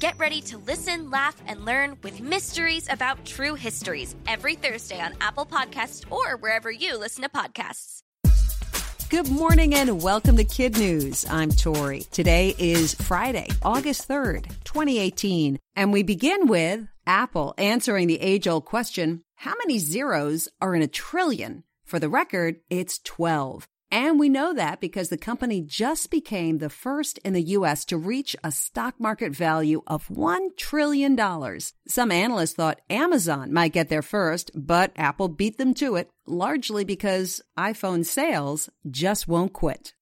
Get ready to listen, laugh, and learn with Mysteries About True Histories every Thursday on Apple Podcasts or wherever you listen to podcasts. Good morning and welcome to Kid News. I'm Tori. Today is Friday, August 3rd, 2018, and we begin with Apple answering the age-old question, how many zeros are in a trillion? For the record, it's 12. And we know that because the company just became the first in the U.S. to reach a stock market value of $1 trillion. Some analysts thought Amazon might get there first, but Apple beat them to it, largely because iPhone sales just won't quit.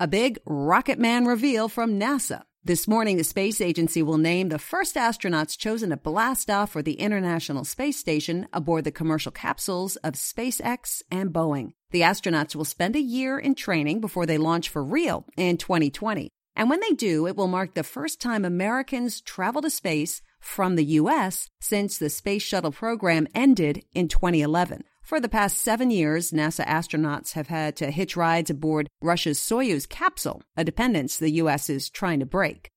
A big Rocket Man reveal from NASA. This morning, the space agency will name the first astronauts chosen to blast off for the International Space Station aboard the commercial capsules of SpaceX and Boeing. The astronauts will spend a year in training before they launch for real in 2020. And when they do, it will mark the first time Americans travel to space from the U.S. since the space shuttle program ended in 2011. For the past 7 years, NASA astronauts have had to hitch rides aboard Russia's Soyuz capsule, a dependence the U.S. is trying to break.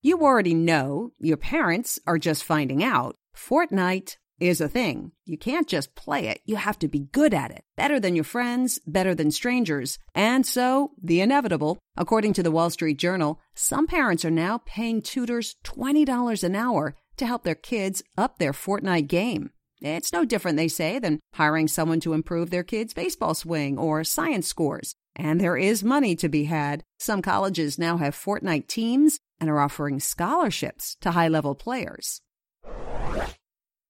You already know, your parents are just finding out, Fortnite is a thing. You can't just play it, you have to be good at it. Better than your friends, better than strangers. And so, the inevitable. According to the Wall Street Journal, some parents are now paying tutors $20 an hour to help their kids up their Fortnite game. It's no different, they say, than hiring someone to improve their kids' baseball swing or science scores. And there is money to be had. Some colleges now have Fortnite teams and are offering scholarships to high-level players.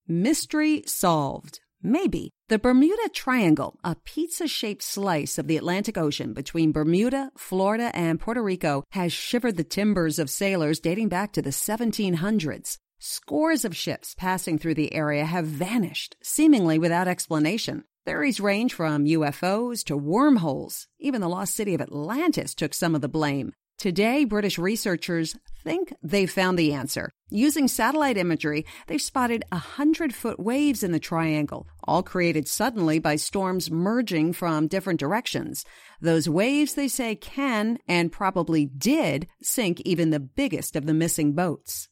Mystery solved. Maybe. The Bermuda Triangle, a pizza-shaped slice of the Atlantic Ocean between Bermuda, Florida, and Puerto Rico, has shivered the timbers of sailors dating back to the 1700s. Scores of ships passing through the area have vanished, seemingly without explanation. Theories range from UFOs to wormholes. Even the lost city of Atlantis took some of the blame. Today, British researchers think they've found the answer. Using satellite imagery, they've spotted 100-foot waves in the triangle, all created suddenly by storms merging from different directions. Those waves, they say, can and probably did sink even the biggest of the missing boats.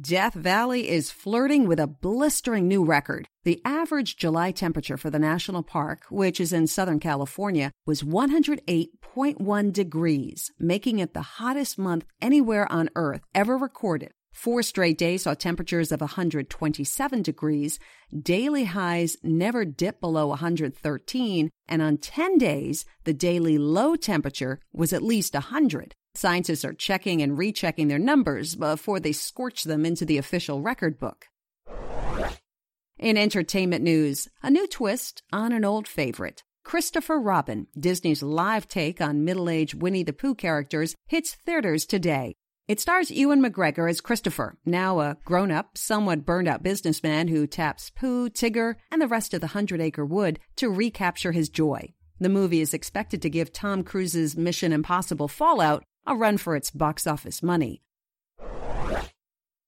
Death Valley is flirting with a blistering new record. The average July temperature for the national park, which is in Southern California, was 108.1 degrees, making it the hottest month anywhere on Earth ever recorded. 4 straight days saw temperatures of 127 degrees, daily highs never dipped below 113, and on 10 days, the daily low temperature was at least 100. Scientists are checking and rechecking their numbers before they scorch them into the official record book. In entertainment news, a new twist on an old favorite. Christopher Robin, Disney's live take on middle-aged Winnie the Pooh characters, hits theaters today. It stars Ewan McGregor as Christopher, now a grown-up, somewhat burned-out businessman who taps Pooh, Tigger, and the rest of the 100-acre wood to recapture his joy. The movie is expected to give Tom Cruise's Mission Impossible Fallout a run for its box office money.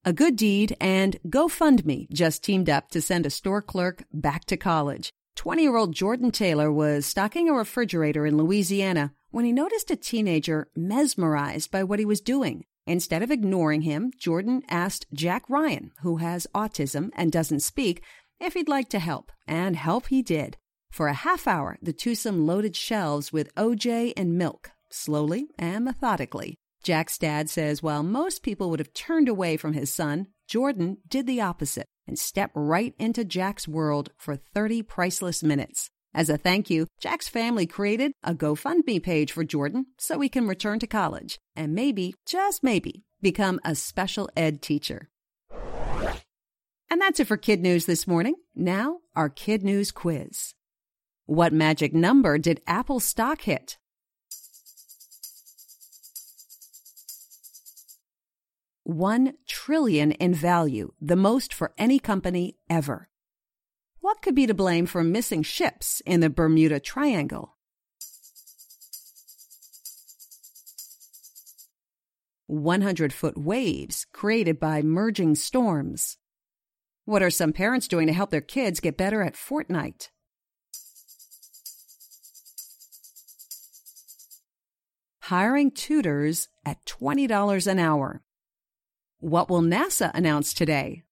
A good deed and GoFundMe just teamed up to send a store clerk back to college. 20-year-old Jordan Taylor was stocking a refrigerator in Louisiana when he noticed a teenager mesmerized by what he was doing. Instead of ignoring him, Jordan asked Jack Ryan, who has autism and doesn't speak, if he'd like to help, and help he did. For a half hour, the twosome loaded shelves with OJ and milk, slowly and methodically. Jack's dad says while most people would have turned away from his son, Jordan did the opposite and stepped right into Jack's world for 30 priceless minutes. As a thank you, Jack's family created a GoFundMe page for Jordan so he can return to college and maybe, just maybe, become a special ed teacher. And that's it for Kid News this morning. Now, our Kid News quiz. What magic number did Apple stock hit? $1 trillion in value, the most for any company ever. What could be to blame for missing ships in the Bermuda Triangle? "100-foot waves created by merging storms." What are some parents doing to help their kids get better at Fortnite? Hiring tutors at $20 an hour. What will NASA announce today?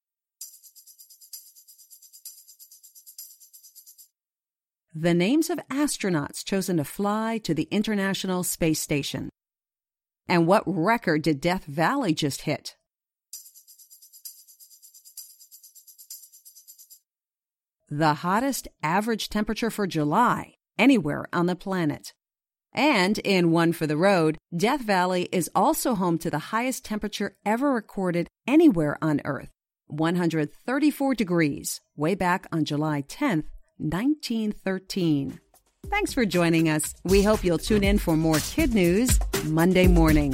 The names of astronauts chosen to fly to the International Space Station. And what record did Death Valley just hit? The hottest average temperature for July anywhere on the planet. And in One for the Road, Death Valley is also home to the highest temperature ever recorded anywhere on Earth, 134 degrees, way back on July 10th, 1913. Thanks for joining us. We hope you'll tune in for more kid news Monday morning.